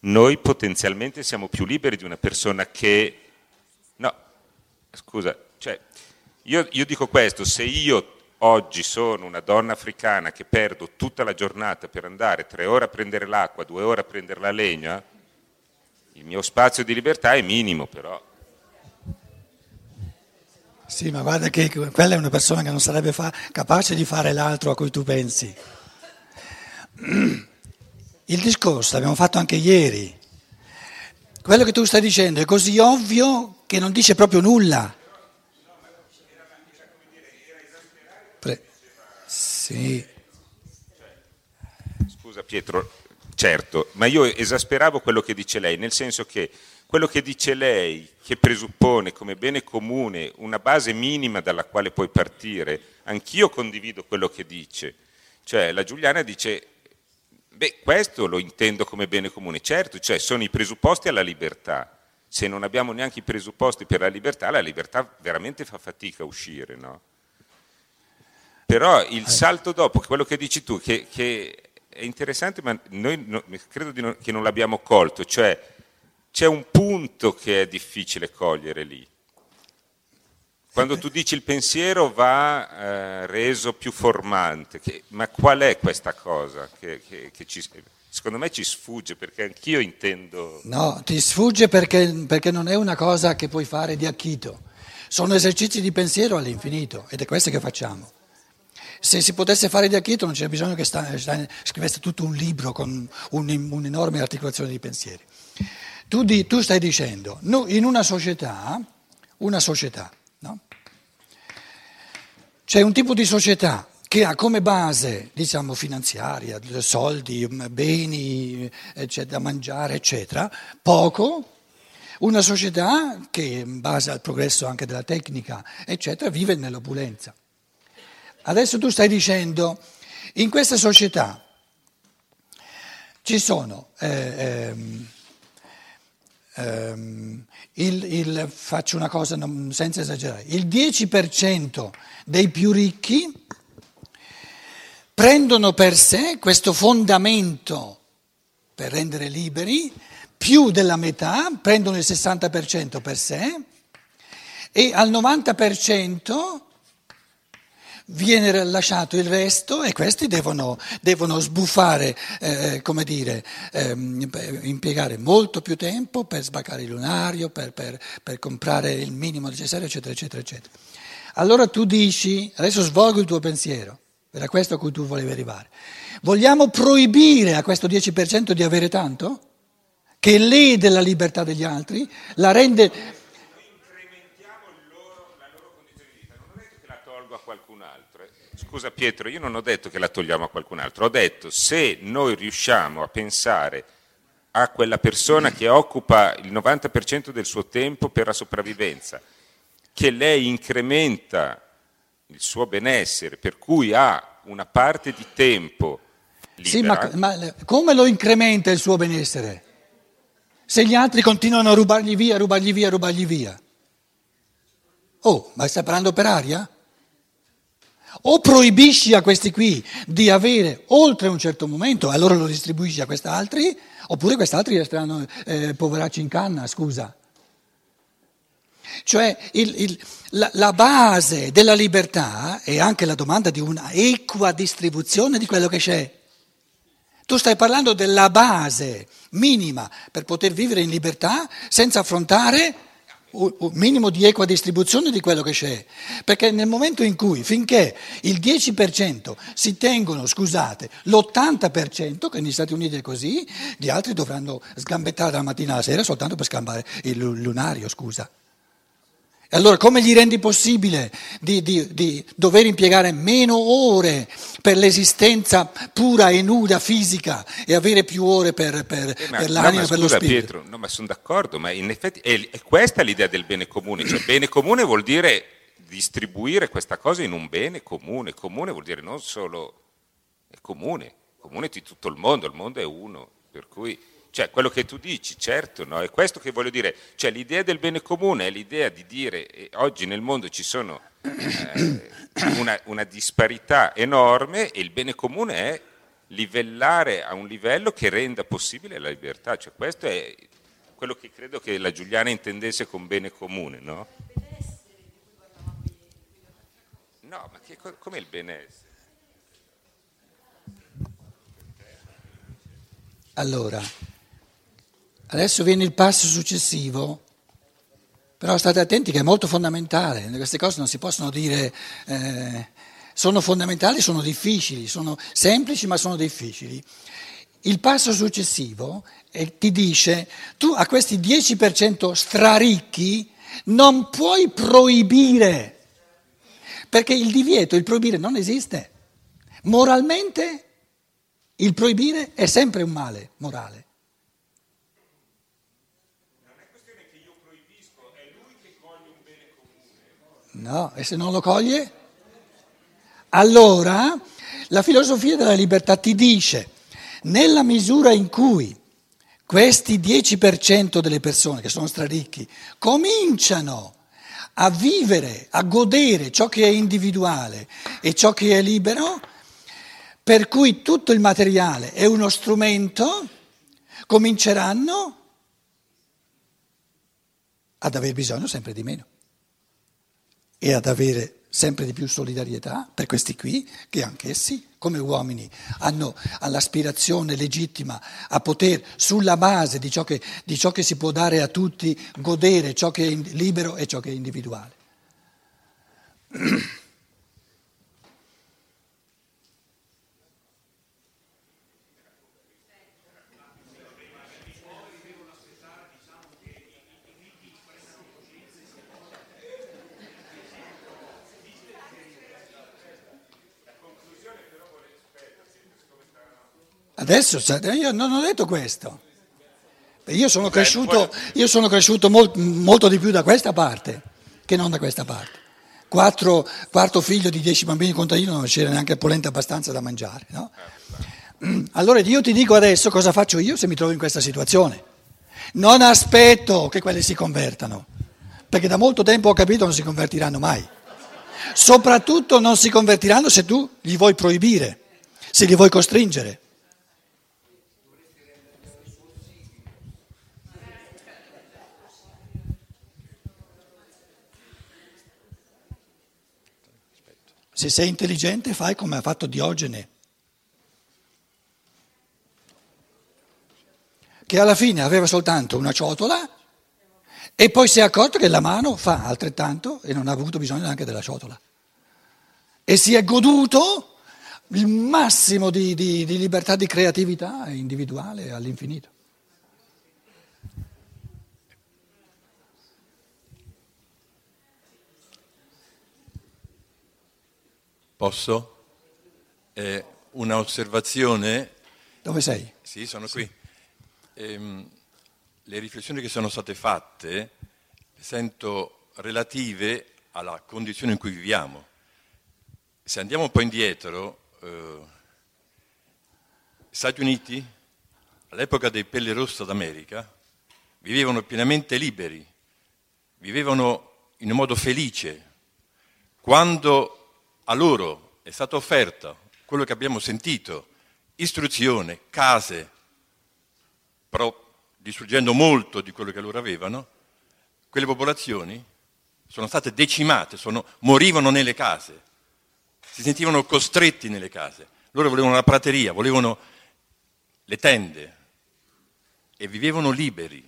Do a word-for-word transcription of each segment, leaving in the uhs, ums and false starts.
noi potenzialmente siamo più liberi di una persona che... No, scusa, cioè, io, io dico questo, se io oggi sono una donna africana che perdo tutta la giornata per andare tre ore a prendere l'acqua, due ore a prendere la legna, il mio spazio di libertà è minimo però. Sì, ma guarda che quella è una persona che non sarebbe fa- capace di fare l'altro a cui tu pensi. Il discorso l'abbiamo fatto anche ieri. Quello che tu stai dicendo è così ovvio che non dice proprio nulla. Pre- sì. Scusa Pietro, certo, ma io esasperavo quello che dice lei, nel senso che quello che dice lei, che presuppone come bene comune una base minima dalla quale puoi partire, anch'io condivido quello che dice. Cioè la Giuliana dice, beh, questo lo intendo come bene comune, certo, cioè sono i presupposti alla libertà. Se non abbiamo neanche i presupposti per la libertà, la libertà veramente fa fatica a uscire, no? Però il salto dopo, quello che dici tu, che, che è interessante, ma noi no, credo di no, che non l'abbiamo colto, cioè... C'è un punto che è difficile cogliere lì. Quando tu dici il pensiero va eh, reso più formante, che, ma qual è questa cosa? Che, che, che ci, secondo me ci sfugge, perché anch'io intendo... No, ti sfugge perché, perché non è una cosa che puoi fare di acchito. Sono esercizi di pensiero all'infinito, ed è questo che facciamo. Se si potesse fare di acchito non c'è bisogno che Steiner scrivesse tutto un libro con un, un'enorme articolazione di pensieri. Tu, di, tu stai dicendo, no, in una società, una società, no? C'è un tipo di società che ha come base, diciamo, finanziaria, soldi, beni, c'è da mangiare, eccetera, poco, una società che in base al progresso anche della tecnica, eccetera, vive nell'opulenza. Adesso tu stai dicendo, in questa società ci sono, eh, eh, il, il, faccio una cosa non, senza esagerare, il dieci per cento dei più ricchi prendono per sé questo fondamento per rendere liberi, più della metà prendono il sessanta per cento per sé e al novanta per cento viene lasciato il resto e questi devono, devono sbuffare, eh, come dire, eh, impiegare molto più tempo per sbarcare il lunario, per, per, per comprare il minimo necessario, eccetera, eccetera, eccetera. Allora tu dici, adesso svolgo il tuo pensiero, era questo a cui tu volevi arrivare. Vogliamo proibire a questo dieci per cento di avere tanto? Che lede la libertà degli altri, la rende... Scusa Pietro, io non ho detto che la togliamo a qualcun altro, ho detto se noi riusciamo a pensare a quella persona che occupa il novanta per cento del suo tempo per la sopravvivenza, che lei incrementa il suo benessere, per cui ha una parte di tempo libera. Sì, ma, ma come lo incrementa il suo benessere? Se gli altri continuano a rubargli via, rubargli via, rubargli via. Oh, ma stai parlando per aria? O proibisci a questi qui di avere oltre un certo momento, allora lo distribuisci a quest'altri, oppure quest'altri resteranno eh, poveracci in canna, scusa. Cioè il, il, la, la base della libertà è anche la domanda di una equa distribuzione di quello che c'è. Tu stai parlando della base minima per poter vivere in libertà senza affrontare... un minimo di equa distribuzione di quello che c'è, perché nel momento in cui finché il dieci per cento si tengono, scusate, l'ottanta per cento, che negli Stati Uniti è così, gli altri dovranno sgambettare dalla mattina alla sera soltanto per scambare il lunario, scusa. E allora come gli rendi possibile di, di, di dover impiegare meno ore per l'esistenza pura e nuda fisica e avere più ore per, per, eh ma, per l'anima, no, ma scusa, per lo spirito? Pietro, no, ma sono d'accordo, ma in effetti è, è questa l'idea del bene comune, cioè bene comune vuol dire distribuire questa cosa in un bene comune, comune vuol dire non solo è comune, comune di tutto il mondo, il mondo è uno, per cui... Cioè quello che tu dici, certo, no? È questo che voglio dire, cioè l'idea del bene comune è l'idea di dire eh, oggi nel mondo ci sono eh, una, una disparità enorme e il bene comune è livellare a un livello che renda possibile la libertà, cioè questo è quello che credo che la Giuliana intendesse con bene comune, no? Il benessere di cui parlavamo ieri. No, ma che, com'è il benessere? Allora, adesso viene il passo successivo, però state attenti che è molto fondamentale, queste cose non si possono dire, eh, sono fondamentali, sono difficili, sono semplici ma sono difficili. Il passo successivo eh, ti dice, tu a questi dieci per cento straricchi non puoi proibire, perché il divieto, il proibire non esiste. Moralmente il proibire è sempre un male morale. Non è questione che io proibisco, è lui che coglie un bene comune. No, e se non lo coglie? Allora, la filosofia della libertà ti dice... Nella misura in cui questi dieci per cento delle persone che sono straricchi cominciano a vivere, a godere ciò che è individuale e ciò che è libero, per cui tutto il materiale è uno strumento, cominceranno ad aver bisogno sempre di meno e ad avere sempre di più solidarietà per questi qui che anch'essi come uomini hanno l'aspirazione legittima a poter sulla base di ciò che, di ciò che si può dare a tutti godere ciò che è libero e ciò che è individuale. Adesso, io non ho detto questo, io sono cresciuto, io sono cresciuto molt, molto di più da questa parte che non da questa parte. Quattro, quarto figlio di dieci bambini contadini non c'era neanche polenta abbastanza da mangiare, no? Allora io ti dico adesso cosa faccio io se mi trovo in questa situazione. Non aspetto che quelli si convertano, perché da molto tempo ho capito non si convertiranno mai. Soprattutto non si convertiranno se tu li vuoi proibire, se li vuoi costringere. Se sei intelligente fai come ha fatto Diogene, che alla fine aveva soltanto una ciotola e poi si è accorto che la mano fa altrettanto e non ha avuto bisogno neanche della ciotola. E si è goduto il massimo di, di, di libertà di creatività individuale all'infinito. Posso? Eh, una osservazione. Dove sei? Sì, sono sì. Qui. Eh, le riflessioni che sono state fatte sento relative alla condizione in cui viviamo. Se andiamo un po' indietro, eh, Stati Uniti, all'epoca dei Pelle Rossa d'America, vivevano pienamente liberi, vivevano in un modo felice. Quando a loro è stata offerta quello che abbiamo sentito, istruzione, case, però distruggendo molto di quello che loro avevano, quelle popolazioni sono state decimate, sono, morivano nelle case, si sentivano costretti nelle case. Loro volevano la prateria, volevano le tende e vivevano liberi,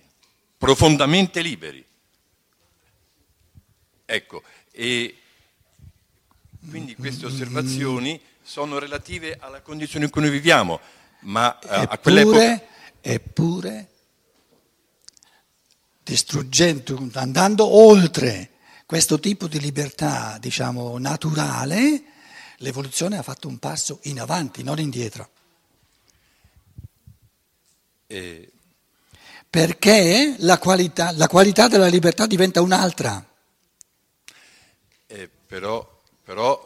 profondamente liberi. Ecco, e... Quindi queste osservazioni sono relative alla condizione in cui noi viviamo, ma eppure, a quell'epoca... Eppure, distruggendo, andando oltre questo tipo di libertà, diciamo, naturale, l'evoluzione ha fatto un passo in avanti, non indietro. E... Perché la qualità, la qualità della libertà diventa un'altra. E però... Però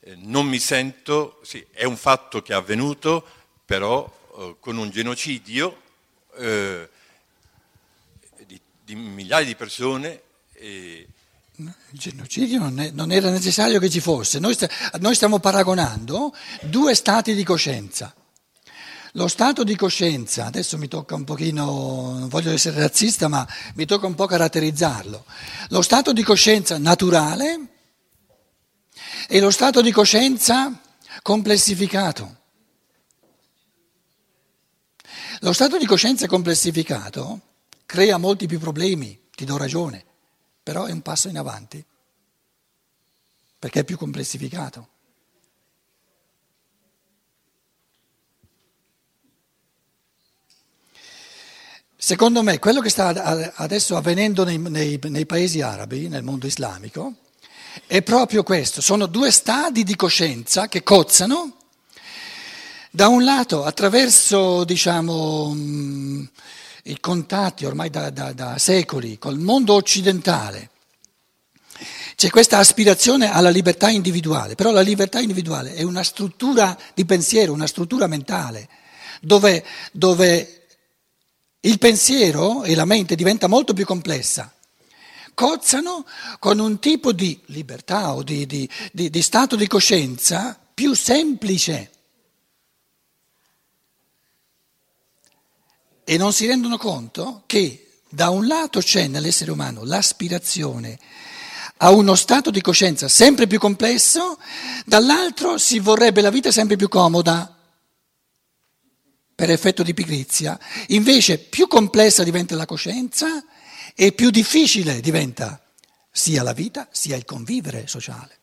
eh, non mi sento, sì, è un fatto che è avvenuto, però eh, con un genocidio eh, di, di migliaia di persone. E... Il genocidio non, è, non era necessario che ci fosse. Noi, st- noi stiamo paragonando due stati di coscienza. Lo stato di coscienza, adesso mi tocca un pochino, non voglio essere razzista, ma mi tocca un po' caratterizzarlo. Lo stato di coscienza naturale e lo stato di coscienza complessificato. Lo stato di coscienza complessificato crea molti più problemi, ti do ragione, però è un passo in avanti, perché è più complessificato. Secondo me quello che sta adesso avvenendo nei, nei, nei paesi arabi, nel mondo islamico, è proprio questo. Sono due stadi di coscienza che cozzano, da un lato attraverso, diciamo, i contatti ormai da, da, da secoli col mondo occidentale. C'è questa aspirazione alla libertà individuale, però la libertà individuale è una struttura di pensiero, una struttura mentale, dove... dove il pensiero e la mente diventa molto più complessa, cozzano con un tipo di libertà o di, di, di, di stato di coscienza più semplice e non si rendono conto che da un lato c'è nell'essere umano l'aspirazione a uno stato di coscienza sempre più complesso, dall'altro si vorrebbe la vita sempre più comoda. Per effetto di pigrizia, invece più complessa diventa la coscienza e più difficile diventa sia la vita sia il convivere sociale.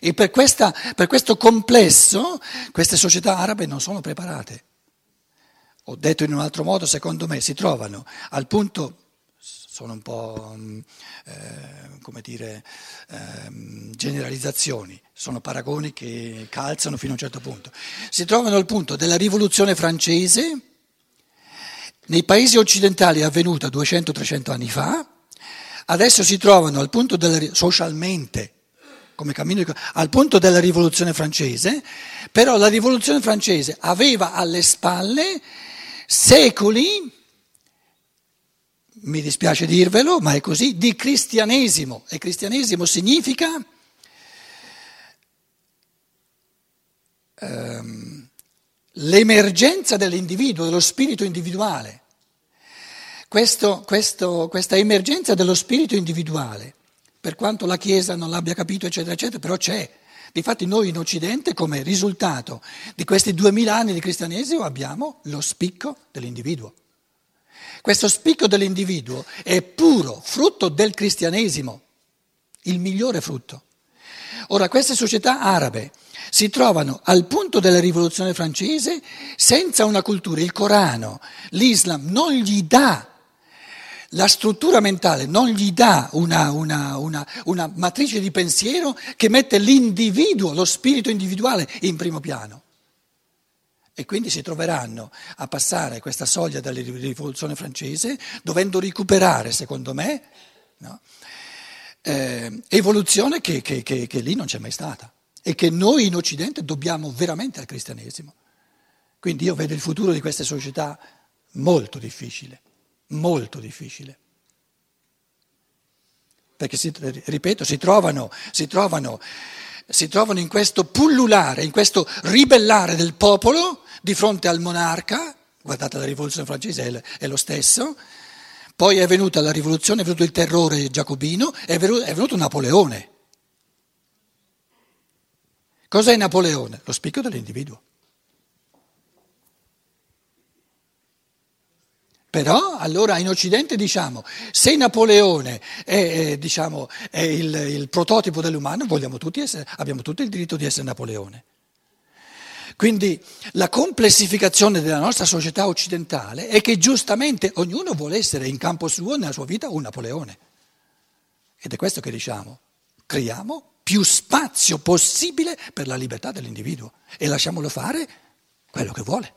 E per, questa, per questo complesso queste società arabe non sono preparate. Ho detto in un altro modo, secondo me si trovano al punto, sono un po' eh, come dire eh, generalizzazioni, sono paragoni che calzano fino a un certo punto. Si trovano al punto della rivoluzione francese, nei paesi occidentali è avvenuta duecento trecento anni fa, adesso si trovano al punto della, socialmente, come cammino, al punto della rivoluzione francese, però la rivoluzione francese aveva alle spalle secoli, mi dispiace dirvelo, ma è così, di cristianesimo, e cristianesimo significa... l'emergenza dell'individuo, dello spirito individuale. Questo, questo, questa emergenza dello spirito individuale, per quanto la Chiesa non l'abbia capito, eccetera, eccetera, però c'è. Difatti noi in Occidente, come risultato di questi duemila anni di cristianesimo, abbiamo lo spicco dell'individuo. Questo spicco dell'individuo è puro frutto del cristianesimo, il migliore frutto. Ora, queste società arabe si trovano al punto della rivoluzione francese senza una cultura, il Corano, l'Islam non gli dà la struttura mentale, non gli dà una, una, una, una matrice di pensiero che mette l'individuo, lo spirito individuale in primo piano. E quindi si troveranno a passare questa soglia della rivoluzione francese dovendo recuperare, secondo me, no? eh, evoluzione che, che, che, che lì non c'è mai stata. E che noi in Occidente dobbiamo veramente al cristianesimo. Quindi io vedo il futuro di queste società molto difficile, molto difficile. Perché, si, ripeto, si trovano, si trovano, si trovano in questo pullulare, in questo ribellare del popolo di fronte al monarca, guardate la rivoluzione francese è lo stesso, poi è venuta la rivoluzione, è venuto il terrore giacobino, è venuto, è venuto Napoleone. Cos'è Napoleone? Lo spicchio dell'individuo. Però allora in Occidente diciamo, se Napoleone è, è, diciamo, è il, il prototipo dell'umano, vogliamo tutti essere, abbiamo tutti il diritto di essere Napoleone. Quindi la complessificazione della nostra società occidentale è che giustamente ognuno vuole essere in campo suo, nella sua vita, un Napoleone. Ed è questo che diciamo, creiamo più spazio possibile per la libertà dell'individuo e lasciamolo fare quello che vuole.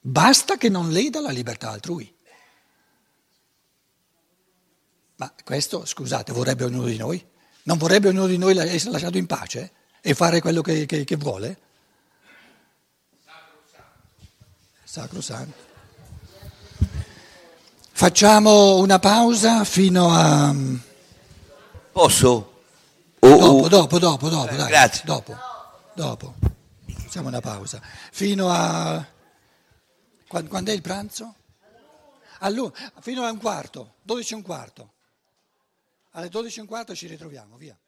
Basta che non leda la libertà altrui. Ma questo, scusate, vorrebbe ognuno di noi? Non vorrebbe ognuno di noi essere lasciato in pace e fare quello che, che, che vuole? Sacro santo. Facciamo una pausa fino a... Posso? Oh, dopo, dopo, dopo, dopo, eh, dai. Grazie. Dopo. dopo, facciamo una pausa, fino a, quando è il pranzo? Allora, fino a un quarto, dodici e un quarto, alle dodici e un quarto ci ritroviamo, via.